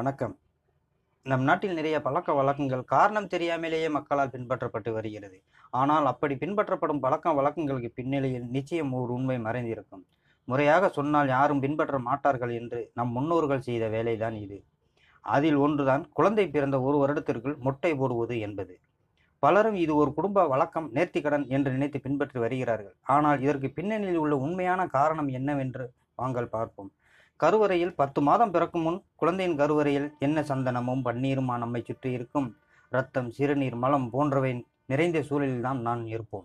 வணக்கம். நம் நாட்டில் நிறைய பழக்க வழக்கங்கள் காரணம் தெரியாமலேயே மக்களால் பின்பற்றப்பட்டு வருகிறது. ஆனால் அப்படி பின்பற்றப்படும் பழக்க வழக்கங்களுக்கு பின்னணியில் நிச்சயம் ஒரு உண்மை மறைந்திருக்கும். முறையாக சொன்னால் யாரும் பின்பற்ற மாட்டார்கள் என்று நம் முன்னோர்கள் செய்த வேலைதான் இது. அதில் ஒன்றுதான் குழந்தை பிறந்த ஒரு வருடத்திற்குள் மொட்டை போடுவது என்பது. பலரும் இது ஒரு குடும்ப வழக்கம், நேர்த்திக்கடன் என்று நினைத்து பின்பற்றி வருகிறார்கள். ஆனால் இதற்கு பின்னணியில் உள்ள உண்மையான காரணம் என்னவென்று வாங்கள் பார்ப்போம். கருவறையில் 10 மாதம் பிறக்கும் முன் குழந்தையின் கருவறையில் என்ன சந்தனமும் பன்னீருமா நம்மை சுற்றி இருக்கும். இரத்தம், சிறுநீர், மலம் போன்றவை நிறைந்த சூழலில்தான் நாம் இருப்போம்.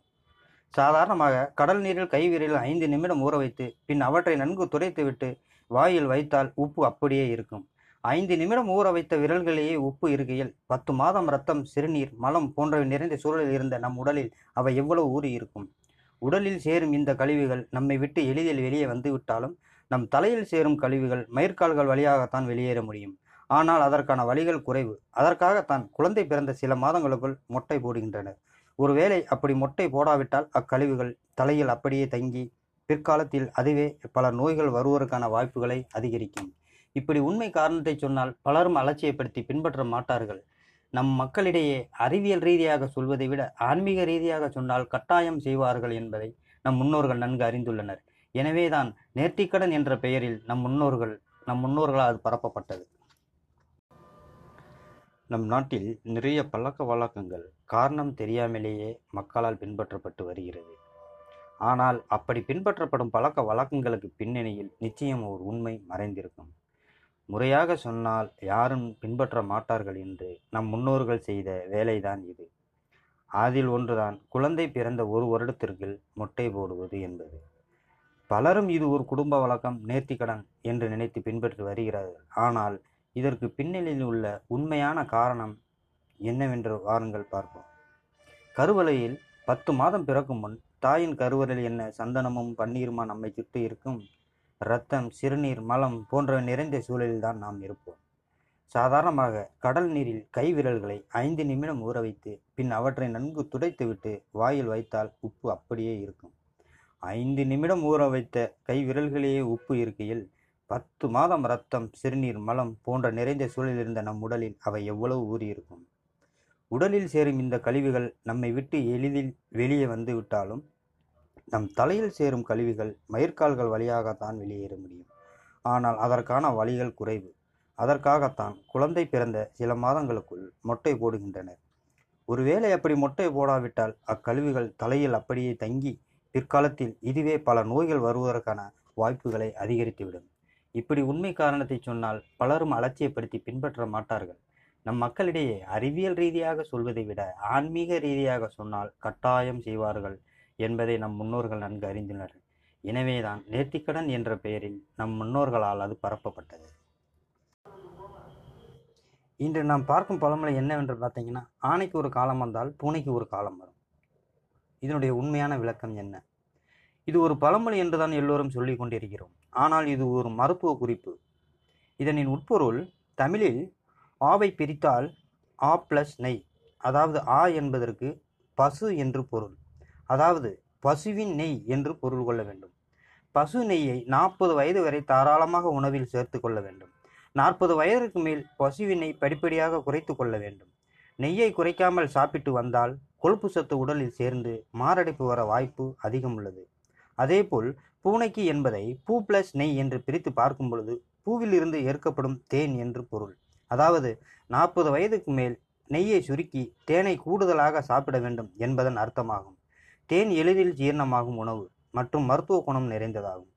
சாதாரணமாக கடல் நீரில் கைவிரலில் 5 நிமிடம் ஊற வைத்து பின் அவற்றை நன்கு துடைத்துவிட்டு வாயில் வைத்தால் உப்பு அப்படியே இருக்கும். 5 நிமிடம் ஊற வைத்த விரல்களையே உப்பு இருக்கையில் 10 மாதம் இரத்தம், சிறுநீர், மலம் போன்றவை நிறைந்த சூழலில் இருந்த நம் உடலில் அவை எவ்வளவு ஊறி இருக்கும். உடலில் சேரும் இந்த கழிவுகள் நம்மை விட்டு எளிதில் வெளியே வந்துவிட்டாலும் நம் தலையில் சேரும் கழிவுகள் மயிர்கால்கள் வழியாகத்தான் வெளியேற முடியும். ஆனால் அதற்கான வழிகள் குறைவு. அதற்காகத்தான் குழந்தை பிறந்த சில மாதங்களுக்குள் மொட்டை போடுகின்றனர். ஒருவேளை அப்படி மொட்டை போடாவிட்டால் அக்கழிவுகள் தலையில் அப்படியே தங்கி பிற்காலத்தில் அதுவே பல நோய்கள் வருவதற்கான வாய்ப்புகளை அதிகரிக்கும். இப்படி உண்மை காரணத்தை சொன்னால் பலரும் அலட்சியப்படுத்தி பின்பற்ற மாட்டார்கள். நம் மக்களிடையே அறிவியல் ரீதியாக சொல்வதை விட ஆன்மீக ரீதியாக சொன்னால் கட்டாயம் செய்வார்கள் என்பதை நம் முன்னோர்கள் நன்கு அறிந்துள்ளனர். எனவேதான் நேர்த்திக்கடன் என்ற பெயரில் நம் முன்னோர்களால் அது பரப்பப்பட்டது. நம் நாட்டில் நிறைய பழக்க வழக்கங்கள் காரணம் தெரியாமலேயே மக்களால் பின்பற்றப்பட்டு வருகிறது. ஆனால் அப்படி பின்பற்றப்படும் பழக்க வழக்கங்களுக்கு பின்னணியில் நிச்சயம் ஒரு உண்மை மறைந்திருக்கும். முறையாக சொன்னால் யாரும் பின்பற்ற மாட்டார்கள் என்று நம் முன்னோர்கள் செய்த வேலைதான் இது. அதில் ஒன்றுதான் குழந்தை பிறந்த ஒரு வருடத்திற்குள் மொட்டை போடுவது என்பது. பலரும் இது ஒரு குடும்ப வழக்கம், நேர்த்திக்கடன் என்று நினைத்து பின்பற்றி வருகிறார்கள். ஆனால் இதற்கு பின்னணியில் உள்ள உண்மையான காரணம் என்னவென்று வாருங்கள் பார்ப்போம். கருவறையில் 10 மாதம் பிறக்கும் முன் தாயின் கருவறையில் என்ன சந்தனமும் பன்னீருமா நம்மை சுற்றி இருக்கும். இரத்தம், சிறுநீர், மலம் போன்ற நிறைந்த சூழலில்தான் நாம் இருப்போம். சாதாரணமாக கடல் நீரில் கை விரல்களை 5 நிமிடம் ஊற வைத்து பின் அவற்றை நன்கு துடைத்துவிட்டு வாயில் வைத்தால் உப்பு அப்படியே இருக்கும். 5 நிமிடம் ஊற வைத்த கை விரல்களையே உப்பு இருக்கையில் 10 மாதம் இரத்தம், சிறுநீர், மலம் போன்ற நிறைந்த சூழலில் இருந்த நம் உடலில் அவை எவ்வளவு ஊறியிருக்கும். உடலில் சேரும் இந்த கழிவுகள் நம்மை விட்டு எளிதில் வெளியே வந்துவிட்டாலும் நம் தலையில் சேரும் கழிவுகள் மயிர்கால்கள் வழியாகத்தான் வெளியேற முடியும். ஆனால் அதற்கான வழிகள் குறைவு. அதற்காகத்தான் குழந்தை பிறந்த சில மாதங்களுக்குள் மொட்டை போடுகின்றனர். ஒருவேளை அப்படி மொட்டை போடாவிட்டால் அக்கழிவுகள் தலையில் அப்படியே தங்கி பிற்காலத்தில் இதுவே பல நோய்கள் வருவதற்கான வாய்ப்புகளை அதிகரித்துவிடும். இப்படி உண்மை காரணத்தை சொன்னால் பலரும் அலட்சியப்படுத்தி பின்பற்ற மாட்டார்கள். நம் மக்களிடையே அறிவியல் ரீதியாக சொல்வதை விட ஆன்மீக ரீதியாக சொன்னால் கட்டாயம் செய்வார்கள் என்பதை நம் முன்னோர்கள் நன்கு அறிந்துள்ளனர். எனவேதான் நேர்த்திக்கடன் என்ற பெயரில் நம் முன்னோர்களால் அது பரப்பப்பட்டது. இன்று நாம் பார்க்கும் பழமொழி என்னவென்று பார்த்தீங்கன்னா, ஆனைக்கு ஒரு காலம் வந்தால் பூனைக்கு ஒரு காலம் வரும். இதனுடைய உண்மையான விளக்கம் என்ன? இது ஒரு பழமொழி என்றுதான் எல்லோரும் சொல்லி கொண்டிருக்கிறோம். ஆனால் இது ஒரு மருத்துவ குறிப்பு. இதனின் உட்பொருள் தமிழில் ஆவை பிரித்தால் ஆ + நெய், அதாவது ஆ என்பதற்கு பசு என்று பொருள், அதாவது பசுவின் நெய் என்று பொருள் கொள்ள வேண்டும். பசு நெய்யை 40 வயது வரை தாராளமாக உணவில் சேர்த்து கொள்ள வேண்டும். 40 வயதிற்கு மேல் பசுவின் நெய் படிப்படியாக குறைத்து கொள்ள வேண்டும். நெய்யை குறைக்காமல் சாப்பிட்டு வந்தால் கொழுப்பு சத்து உடலில் சேர்ந்து மாரடைப்பு வர வாய்ப்பு அதிகம் உள்ளது. அதேபோல் பூனைக்கு என்பதை பூ + நெய் என்று பிரித்து பார்க்கும் பொழுது பூவிலிருந்து ஏற்கப்படும் தேன் என்று பொருள், அதாவது 40 வயதுக்கு மேல் நெய்யை சுருக்கி தேனை கூடுதலாக சாப்பிட வேண்டும் என்பதன் அர்த்தமாகும். தேன் எளிதில் ஜீரணமாகும் உணவு மற்றும் மருத்துவ குணம் நிறைந்ததாகும்.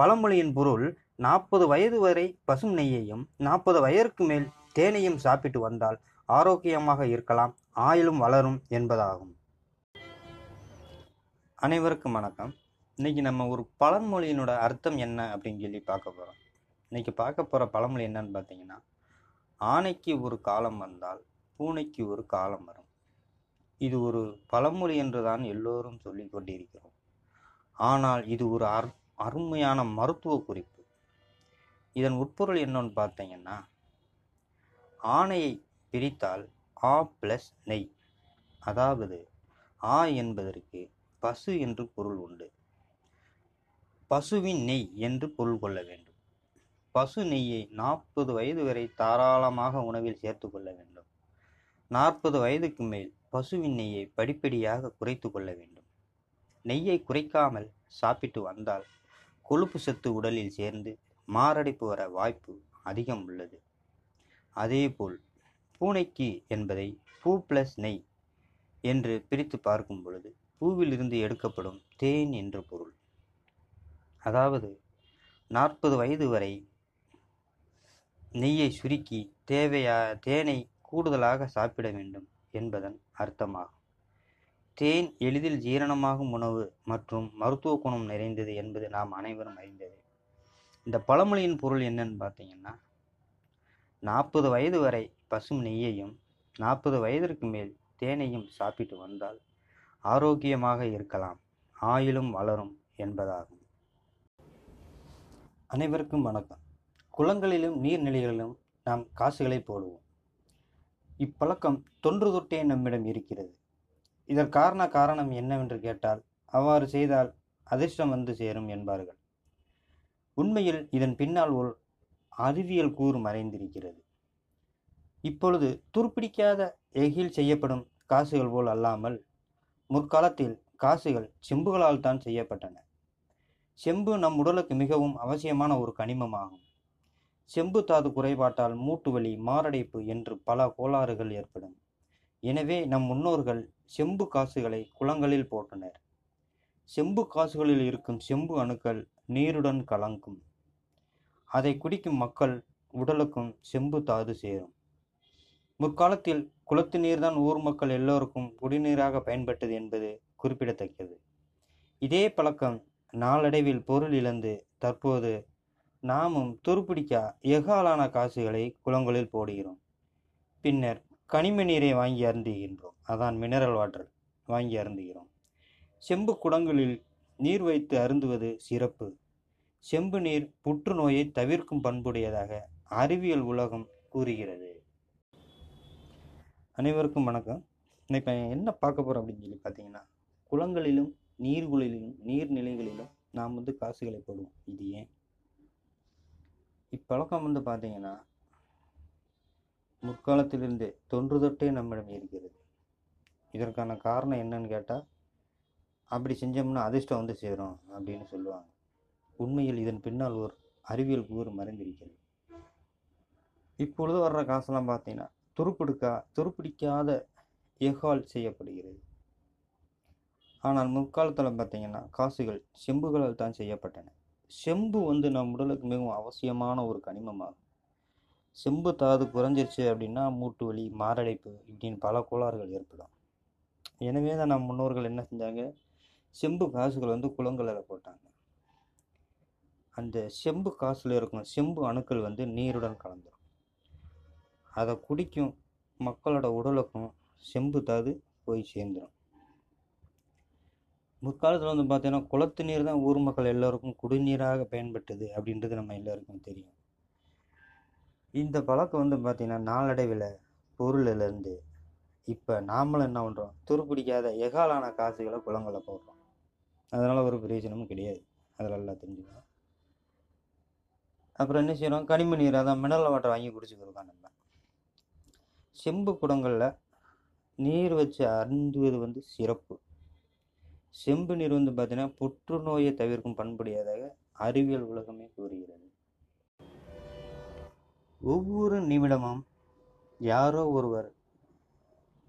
பழமொழியின் பொருள், 40 வயது வரை பசும் நெய்யையும் 40 வயதிற்கு மேல் தேனையும் சாப்பிட்டு வந்தால் ஆரோக்கியமாக இருக்கலாம், ஆயிலும் வளரும் என்பதாகும். அனைவருக்கும் வணக்கம். இன்னைக்கு நம்ம ஒரு பழமொழியினோட அர்த்தம் என்ன அப்படின்னு சொல்லி பார்க்க போகிறோம். இன்னைக்கு பார்க்க போகிற பழமொழி என்னன்னு பார்த்தீங்கன்னா, ஆனைக்கு ஒரு காலம் வந்தால் பூனைக்கு ஒரு காலம் வரும். இது ஒரு பழமொழி என்றுதான் எல்லோரும் சொல்லி கொண்டிருக்கிறோம். ஆனால் இது ஒரு அருமையான மருத்துவ குறிப்பு. இதன் உட்பொருள் என்னன்னு பார்த்தீங்கன்னா, ஆனையை பிரித்தால் ஆ + நெய், அதாவது ஆ என்பதற்கு பசு என்று பொருள் உண்டு, பசுவின் நெய் என்று பொருள் கொள்ள வேண்டும். பசு நெய்யை 40 வயது வரை தாராளமாக உணவில் சேர்த்து கொள்ள வேண்டும். 40 வயதுக்கு மேல் பசுவின் நெய்யை படிப்படியாக குறைத்து கொள்ள வேண்டும். நெய்யை குறைக்காமல் சாப்பிட்டு வந்தால் கொழுப்பு சத்து உடலில் சேர்ந்து மாரடைப்பு வர வாய்ப்பு அதிகம் உள்ளது. அதேபோல் பூனைக்கு என்பதை பூ + நெய் என்று பிரித்து பார்க்கும் பொழுது பூவிலிருந்து எடுக்கப்படும் தேன் என்று பொருள். அதாவது 40 வயது வரை நெய்யை சுருக்கி தேனை கூடுதலாக சாப்பிட வேண்டும் என்பதன் அர்த்தமாகும். தேன் எளிதில் ஜீரணமாகும் உணவு மற்றும் மருத்துவ குணம் நிறைந்தது என்பது நாம் அனைவரும் அறிந்தது. இந்த பழமொழியின் பொருள் என்னன்னு பார்த்தீங்கன்னா, 40 வயது வரை பசும் நெய்யையும் 40 வயதிற்கு மேல் தேனையும் சாப்பிட்டு வந்தால் ஆரோக்கியமாக இருக்கலாம், ஆயிலும் வளரும் என்பதாகும். அனைவருக்கும் வணக்கம். குளங்களிலும் நீர்நிலைகளிலும் நாம் காசுகளை போடுவோம். இப்பழக்கம் தொன்று தொட்டே நம்மிடம் இருக்கிறது. இதற்கான காரணம் என்னவென்று கேட்டால், அவ்வாறு செய்தால் அதிர்ஷ்டம் வந்து சேரும் என்பார்கள். உண்மையில் இதன் பின்னால் ஒரு அறிவியல் கூறு மறைந்திருக்கிறது. இப்பொழுது துருப்பிடிக்காத எகில் செய்யப்படும் காசுகள் போல் அல்லாமல் முற்காலத்தில் காசுகள் செம்புகளால் தான் செய்யப்பட்டன. செம்பு நம் உடலுக்கு மிகவும் அவசியமான ஒரு கனிமமாகும். செம்பு தாது குறைபாட்டால் மூட்டுவலி, மாரடைப்பு என்று பல கோளாறுகள் ஏற்படும். எனவே நம் முன்னோர்கள் செம்பு காசுகளை குளங்களில் போட்டனர். செம்பு காசுகளில் இருக்கும் செம்பு அணுக்கள் நீருடன் கலங்கும். அதை குடிக்கும் மக்கள் உடலுக்கும் செம்பு தாது சேரும். முற்காலத்தில் குளத்து நீர்தான் ஊர் மக்கள் எல்லோருக்கும் குடிநீராக பயன்பட்டது என்பது குறிப்பிடத்தக்கது. இதே பழக்கம் நாளடைவில் பொருள் இழந்து தற்போது நாமும் துருப்பிடிக்க எகாலான காசுகளை குளங்களில் போடுகிறோம். பின்னர் கனிம நீரை வாங்கி அருந்துகின்றோம். அதான் மினரல் வாட்டர் வாங்கி அருந்துகிறோம். செம்பு குடங்களில் நீர் வைத்து அருந்துவது சிறப்பு. செம்பு நீர் புற்றுநோயை தவிர்க்கும் பண்புடையதாக அறிவியல் உலகம் கூறுகிறது. அனைவருக்கும் வணக்கம். இப்போ என்ன பார்க்க போகிறோம் அப்படின்னு சொல்லி பார்த்தீங்கன்னா, குளங்களிலும் நீர்நிலைகளிலும் நாம் காசுகளை போடுவோம். இது ஏன் இப்பழக்கம் பார்த்தீங்கன்னா முற்காலத்திலிருந்து தொன்று தொட்டே நம்மிடம் இருக்கிறது. இதற்கான காரணம் என்னன்னு கேட்டால், அப்படி செஞ்சோம்னா அதிர்ஷ்டம் வந்து சேரும் அப்படின்னு சொல்லுவாங்க. உண்மையில் இதன் பின்னால் ஒரு அறிவியல் கூறு மறைந்திருக்கிறது. இப்பொழுது வர்ற காசெல்லாம் பார்த்தீங்கன்னா துருப்பிடிக்காத எகால் செய்யப்படுகிறது. ஆனால் முற்காலத்தில் பார்த்தீங்கன்னா காசுகள் செம்புகளால் தான் செய்யப்பட்டன. செம்பு நம் உடலுக்கு மிகவும் அவசியமான ஒரு கனிமமாகும். செம்பு தாது குறைஞ்சிருச்சு அப்படின்னா மூட்டு வலி, மாரடைப்பு இப்படின்னு பல கோளாறுகள் ஏற்படும். எனவே தான் நம் முன்னோர்கள் என்ன செஞ்சாங்க, செம்பு காசுகள் குளங்களில் போட்டாங்க. அந்த செம்பு காசில் இருக்கும் செம்பு அணுக்கள் நீருடன் கலந்துடும். அதை குடிக்கும் மக்களோட உடலுக்கும் செம்பு தாது போய் சேர்ந்துடும். முற்காலத்தில் பார்த்தீங்கன்னா குளத்து நீர் தான் ஊர் மக்கள் எல்லோருக்கும் குடிநீராக பயன்பட்டது அப்படின்றது நம்ம எல்லோருக்கும் தெரியும். இந்த பழக்கம் பார்த்தீங்கன்னா நாளடைவில் பொருளிலிருந்து இப்போ நாமளும் என்ன பண்ணுறோம், துருப்பிடிக்காத எகாலான காசுகளை குளங்களை போடுறோம். அதனால் ஒரு பிரயோஜனமும் கிடையாது. அதில் எல்லாம் தெரிஞ்சுக்கலாம். அப்புறம் என்ன செய்கிறோம், கனிம நீர் அதான் மினரல் வாட்டர் வாங்கி குடிச்சுக்கிறோம். நம்ம செம்பு குடங்களில் நீர் வச்சு அருந்துவது சிறப்பு. செம்பு நீர் பார்த்தீங்கன்னா புற்றுநோயை தவிர்க்கும் பண்புடையதாக அறிவியல் உலகமே கூறுகிறது. ஒவ்வொரு நிமிடமும் யாரோ ஒருவர்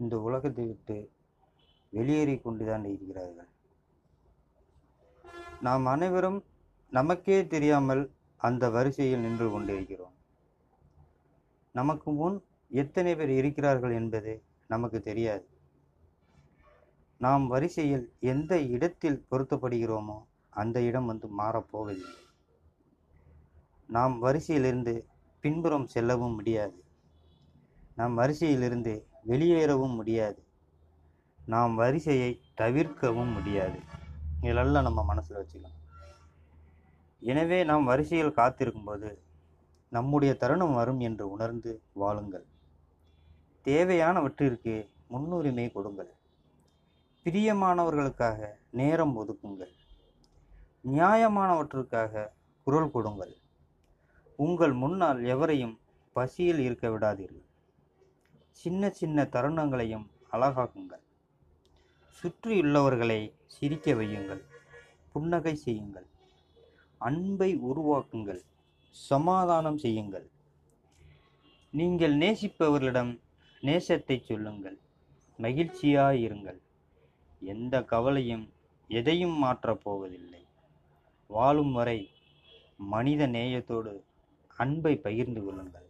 இந்த உலகத்தை விட்டு வெளியேறி கொண்டுதான் இருக்கிறார்கள். நாம் அனைவரும் நமக்கே தெரியாமல் அந்த வரிசையில் நின்று கொண்டிருக்கிறோம். நமக்கு முன் எத்தனை பேர் இருக்கிறார்கள் என்பது நமக்கு தெரியாது. நாம் வரிசையில் எந்த இடத்தில் பொருத்தப்படுகிறோமோ அந்த இடம் மாறப்போவதில்லை. நாம் வரிசையிலிருந்து பின்புறம் செல்லவும் முடியாது. நாம் வரிசையிலிருந்து வெளியேறவும் முடியாது. நாம் வரிசையை தவிர்க்கவும் முடியாது. இதெல்லாம் நம்ம மனசில் வச்சுக்கலாம். எனவே நாம் வரிசையில் காத்திருக்கும்போது நம்முடைய தருணம் வரும் என்று உணர்ந்து வாழுங்கள். தேவையானவற்றிற்கு முன்னுரிமை கொடுங்கள். பிரியமானவர்களுக்காக நேரம் ஒதுக்குங்கள். நியாயமானவற்றுக்காக குரல் கொடுங்கள். உங்கள் முன்னால் எவரையும் பசியில் இருக்க விடாதீர்கள். சின்ன சின்ன தருணங்களையும் அழகாக்குங்கள். சுற்றியுள்ளவர்களை சிரிக்க வையுங்கள். புன்னகை செய்யுங்கள். அன்பை உருவாக்குங்கள். சமாதானம் செய்யுங்கள். நீங்கள் நேசிப்பவர்களிடம் நேசத்தை சொல்லுங்கள். மகிழ்ச்சியாயிருங்கள். எந்த கவலையும் எதையும் மாற்றப் போவதில்லை. வாழும் வரை மனித நேயத்தோடு அன்பை பகிர்ந்து கொள்ளுங்கள்.